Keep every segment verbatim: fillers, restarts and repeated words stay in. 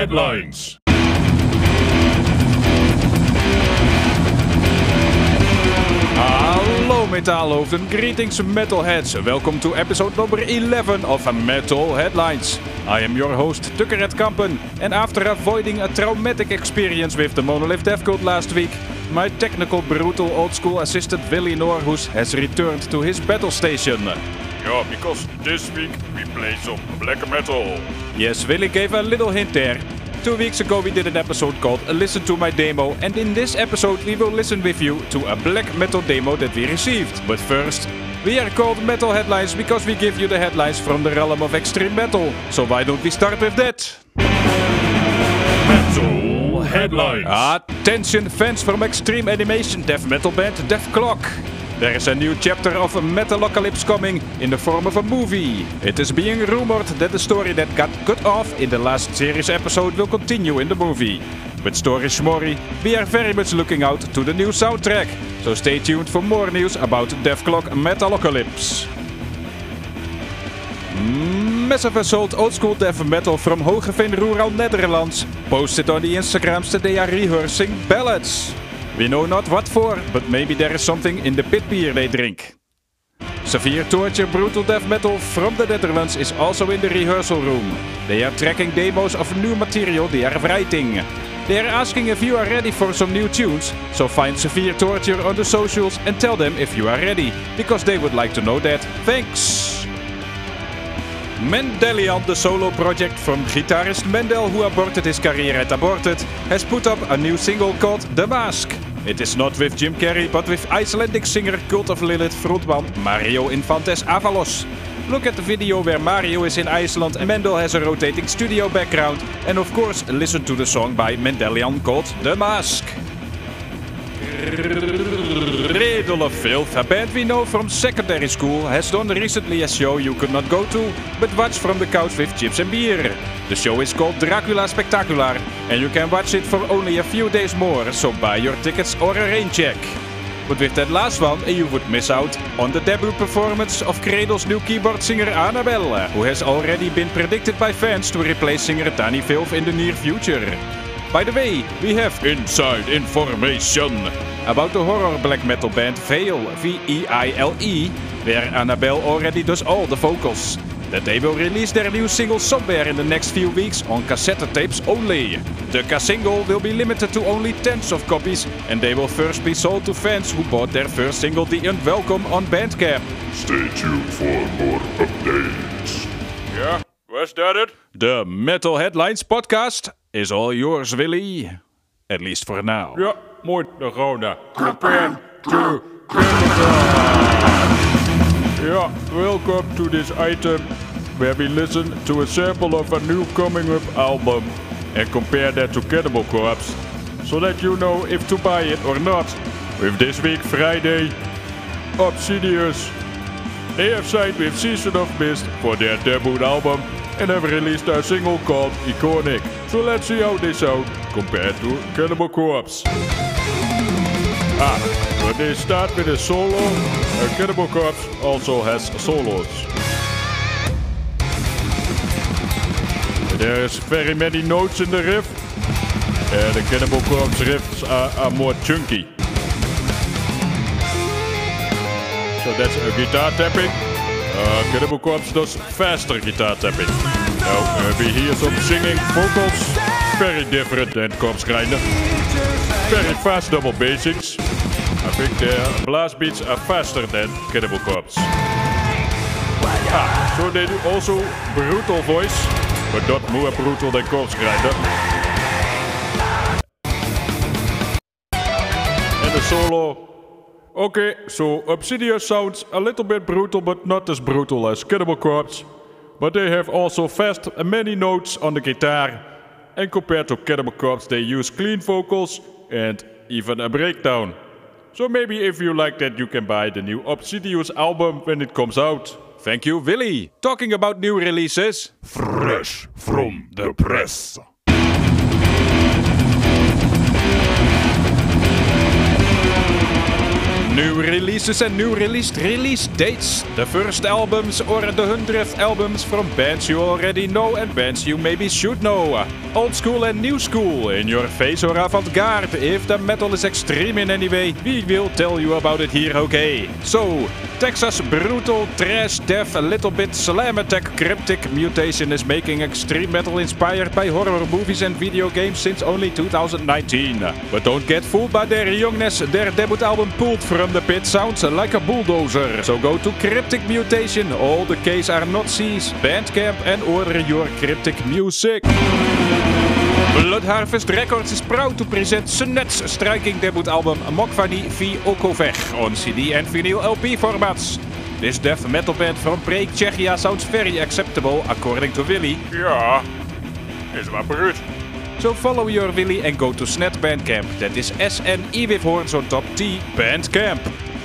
Headlines. Hello Metaalhoofden, greetings metalheads, welcome to episode number eleven of Metal Headlines. I am your host Tukkeret Kampen, and after avoiding a traumatic experience with the Monolith Death Cult last week, my technical brutal old school assistant Willy Norhus has returned to his battle station. Yeah, because this week we play some black metal. Yes, Willy gave a little hint there. Two weeks ago we did an episode called Listen to My Demo, and in this episode we will listen with you to a black metal demo that we received. But first, we are called Metal Headlines because we give you the headlines from the realm of extreme metal. So why don't we start with that? Metal Headlines. Attention fans from extreme animation death metal band Death Clock. There is a new chapter of Metalocalypse coming in the form of a movie. It is being rumored that the story that got cut off in the last series episode will continue in the movie. With Story Shmori, we are very much looking out to the new soundtrack. So stay tuned for more news about Death Clock Metalocalypse. Massive Assault Old School Death Metal from Hogeveen, Rural Netherlands posted on the Instagrams that they are rehearsing ballads. We know not what for, but maybe there is something in the pit beer they drink. Severe Torture Brutal Death Metal from the Netherlands is also in the rehearsal room. They are tracking demos of new material they are writing. They are asking if you are ready for some new tunes, so find Severe Torture on the socials and tell them if you are ready, because they would like to know that. Thanks! Mendelian, the solo project from guitarist Mendel, who aborted his career at Aborted, has put up a new single called The Mask. It is not with Jim Carrey, but with Icelandic singer Cult of Lilith Frutban Mario Infantes Avalos. Look at the video where Mario is in Iceland and Mendel has a rotating studio background, and of course listen to the song by Mendelian called The Mask. Cradle of Filth, a band we know from secondary school, has done recently a show you could not go to, but watch from the couch with chips and beer. The show is called Dracula Spectacular, and you can watch it for only a few days more, so buy your tickets or a rain check. But with that last one, you would miss out on the debut performance of Cradle's new keyboard singer Annabelle, who has already been predicted by fans to replace singer Dani Filth in the near future. By the way, we have inside information about the horror black metal band Veil, V E I L E, where Annabelle already does all the vocals. That they will release their new single somewhere in the next few weeks on cassette tapes only. The single will be limited to only tens of copies, and they will first be sold to fans who bought their first single The Unwelcome on Bandcamp. Stay tuned for more updates. Yeah, was that it? The Metal Headlines podcast is all yours, Willy. At least for now. Ja, mooi de Rona. Prepare to Cannibal! Ja, welcome to this item where we listen to a sample of a new coming up album and compare that to Cannibal Corpse, so that you know if to buy it or not. With this week Friday, Obsidious. They have signed with Season of Mist for their debut album and have released a single called Iconic. So let's see how they sound compared to Cannibal Corpse. Ah, when they start with a solo, uh, Cannibal Corpse also has solos. There is very many notes in the riff, and the Cannibal Corpse riffs are, are more chunky. So that's a guitar tapping. Uh, Cannibal Corpse does faster guitar tapping. Now uh, we hear some singing vocals, very different than Corpse Grinder. Very fast double bassings. I think their blast beats are faster than Cannibal Corpse. Ah, so they do also brutal voice, but not more brutal than Corpse Grinder. And the solo. Okay, so Obsidious sounds a little bit brutal, but not as brutal as Cannibal Corpse. But they have also fast and many notes on the guitar. And compared to Cannibal Corpse, they use clean vocals and even a breakdown. So maybe if you like that, you can buy the new Obsidious album when it comes out. Thank you, Willy. Talking about new releases. Fresh from the press. New releases and new released release dates. The first albums or the hundredth albums from bands you already know and bands you maybe should know. Old school and new school, in your face or avant-garde. If the metal is extreme in any way, we will tell you about it here, okay? So, Texas Brutal, Trash, Death, a little bit Slam Attack, Cryptic Mutation is making extreme metal inspired by horror movies and video games since only two thousand nineteen. But don't get fooled by their youngness, their debut album Pulled from the Pit sounds like a bulldozer. So go to Cryptic Mutation, all the K's are not C's, Bandcamp, and order your cryptic music. Blood Harvest Records is proud to present Sunet's striking debut album Mokvadi v Okovech on C D and vinyl L P formats. This death metal band from Přík, Czechia sounds very acceptable, according to Willy. Yeah, is my brute. So follow your Willy and go to Snet Bandcamp. That is S N E with horns on top, T Bandcamp.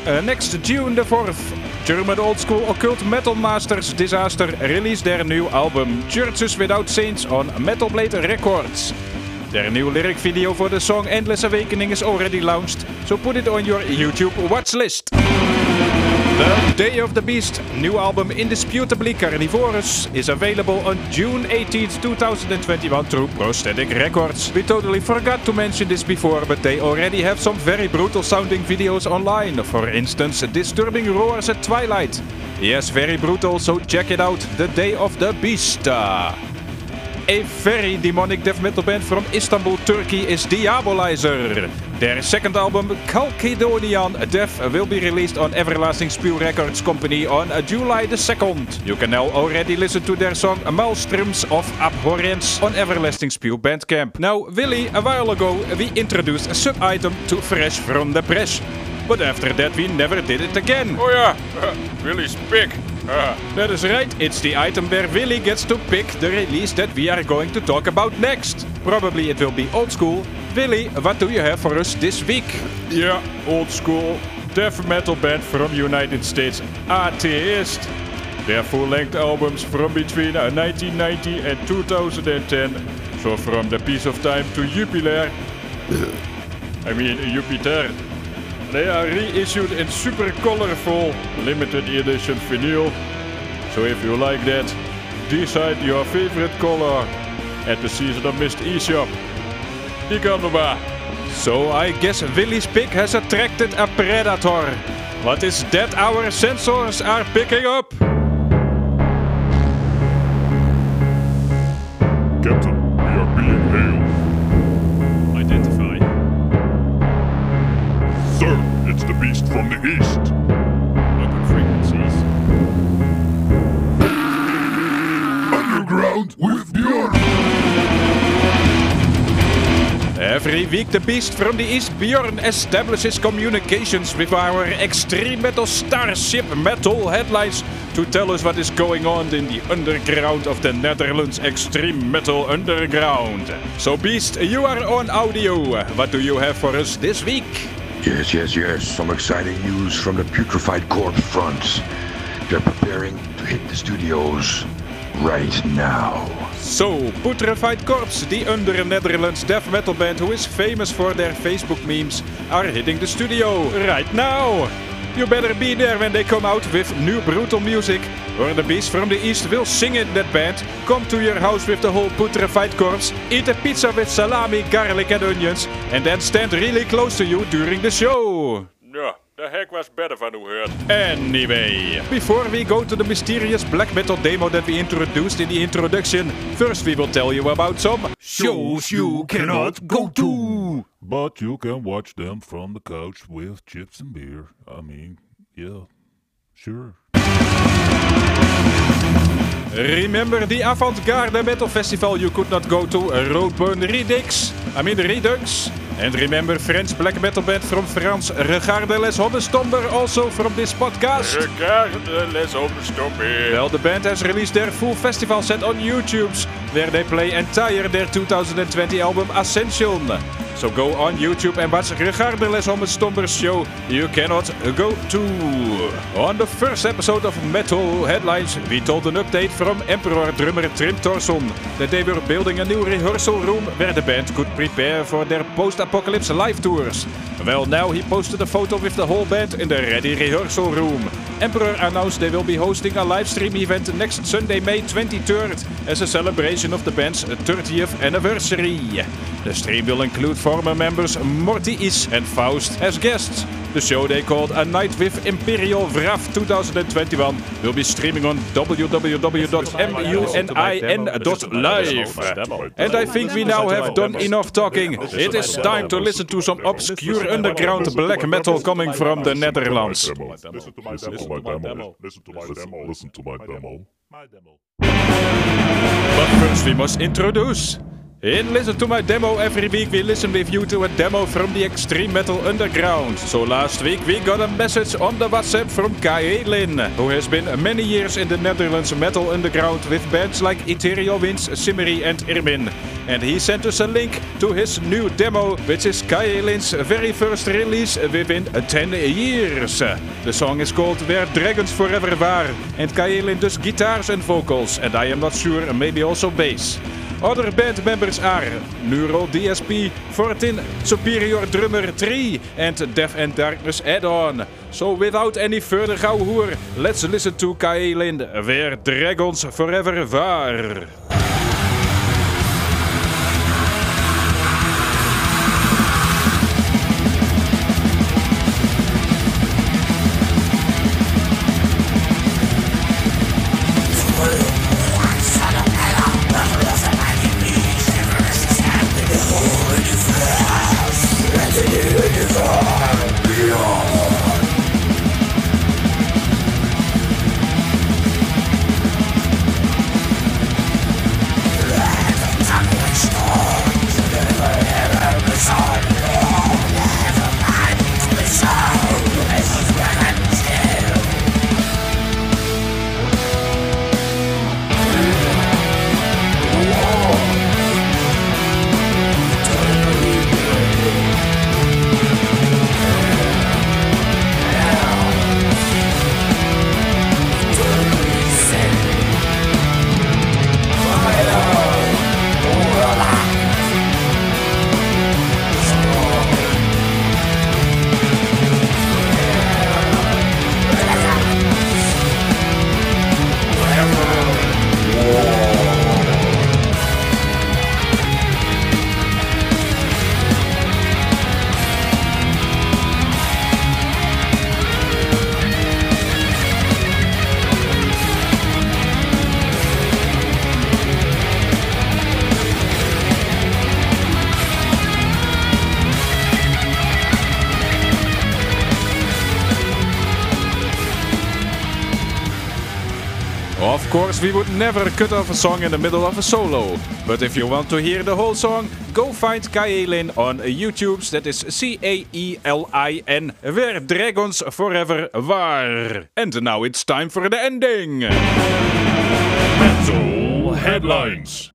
Uh, next June the fourth. German old school occult metal masters Disaster release their new album Churches Without Saints on Metal Blade Records. Their new lyric video for the song Endless Awakening is already launched, so put it on your YouTube watch list. The Day of the Beast, new album Indisputably Carnivorous, is available on June eighteenth two thousand twenty-one through Prosthetic Records. We totally forgot to mention this before, but they already have some very brutal sounding videos online. For instance, Disturbing Roars at Twilight. Yes, very brutal, so check it out. The Day of the Beast. A very demonic death metal band from Istanbul, Turkey is Diabolizer. Their second album, Chalcedonian Death, will be released on Everlasting Spew Records Company on July the second. You can now already listen to their song Maelstroms of Abhorrence on Everlasting Spew Bandcamp. Now, Willy, a while ago, we introduced a sub-item to Fresh from the Press. But after that we never did it again. Oh yeah, uh, Willy's pick. Uh. That is right, it's the item where Willy gets to pick the release that we are going to talk about next. Probably it will be old school. Willy, what do you have for us this week? Yeah, old school death metal band from United States, Atheist. Their full-length albums from between nineteen ninety and two thousand ten. So from The Piece of Time to Jupiter. I mean Jupiter. They are reissued in super colorful limited edition vinyl. So if you like that, decide your favorite color at the Season of Mist eShop. Ikanoba. So I guess Willy's pick has attracted a predator. What is that our sensors are picking up? Captain, we are being hailed. It's the beast from the east. Open frequencies. Underground with Bjorn. Every week the beast from the east, Bjorn, establishes communications with our extreme metal starship Metal Headlines to tell us what is going on in the underground of the Netherlands extreme metal underground. So beast, you are on audio. What do you have for us this week? Yes, yes, yes. Some exciting news from the Putrefied Corps front. They're preparing to hit the studios right now. So, Putrefied Corps, the under-Netherlands death metal band who is famous for their Facebook memes, are hitting the studio right now. You better be there when they come out with new brutal music, or the beast from the east will sing in that band. Come to your house with the whole Putrefied Corpse, eat a pizza with salami, garlic and onions, and then stand really close to you during the show. Yeah, the heck was better than we heard. Anyway, before we go to the mysterious black metal demo that we introduced in the introduction, first we will tell you about some shows you cannot go to. But you can watch them from the couch with chips and beer. I mean, yeah, sure. Remember the avant-garde metal festival you could not go to, Roadburn Redux? I mean Redux? And remember French black metal band from France, Regarde Les Hommes Tomber, also from this podcast? Regarde Les Hommes Tomber. Well, the band has released their full festival set on YouTube, where they play entire their two thousand twenty album Ascension. So go on YouTube and watch Regarde Les Hommes Tomber's show you cannot go to. On the first episode of Metal Headlines, we told an update from Emperor drummer Trim Torson that they were building a new rehearsal room where the band could prepare for their post-apocalypse live tours. Well, now he posted a photo with the whole band in the ready rehearsal room. Emperor announced they will be hosting a live stream event next Sunday, May twenty-third, as a celebration of the band's thirtieth anniversary. The stream will include former members Mortiis and Faust as guests. The show they called A Night with Imperial Wrath twenty twenty-one will be streaming on w w w dot munin dot live. And I think we now have done enough talking. It is time to listen to some obscure underground black metal coming from the Netherlands. Listen to my demo. But first we must introduce... In Listen to My Demo every week we listen with you to a demo from the extreme metal underground. So last week we got a message on the WhatsApp from Kaelin, who has been many years in the Netherlands metal underground with bands like Ethereal Winds, Simmery and Irmin. And he sent us a link to his new demo, which is Kaelin's very first release within ten years. The song is called Where Dragons Forever Were, and Kaelin does guitars and vocals, and I am not sure, maybe also bass. Other band members are Neural D S P, Fortin, Superior Drummer three and Death and Darkness Add-On. So without any further gauwhoer, let's listen to Kaelin, Where Dragons Forever Were. Of course, we would never cut off a song in the middle of a solo. But if you want to hear the whole song, go find Kaelin on YouTube. That is C A E L I N, Where Dragons Forever Were. And now it's time for the ending. Metal Headlines.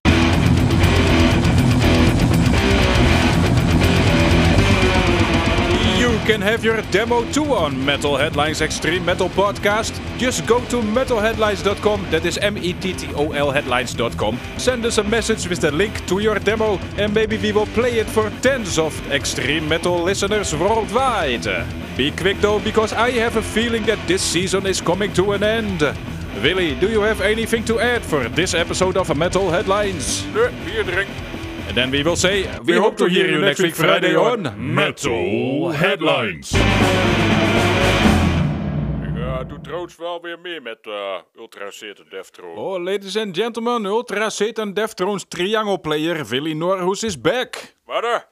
You can have your demo too on Metal Headlines Extreme Metal Podcast. Just go to metal headlines dot com, that is M E T T O L headlines dot com. Send us a message with a link to your demo and maybe we will play it for tens of extreme metal listeners worldwide. Be quick though, because I have a feeling that this season is coming to an end. Willy, do you have anything to add for this episode of Metal Headlines? No, beer drink. And then we will say, we, we hope, hope to hear, hear you next week Friday on Metal Headlines. Ik uh, doe trouwens wel weer mee met uh, Ultra Satan Death Thrones. Oh, ladies and gentlemen, Ultra Satan Death Thrones triangle player Willy Norhus is back. What?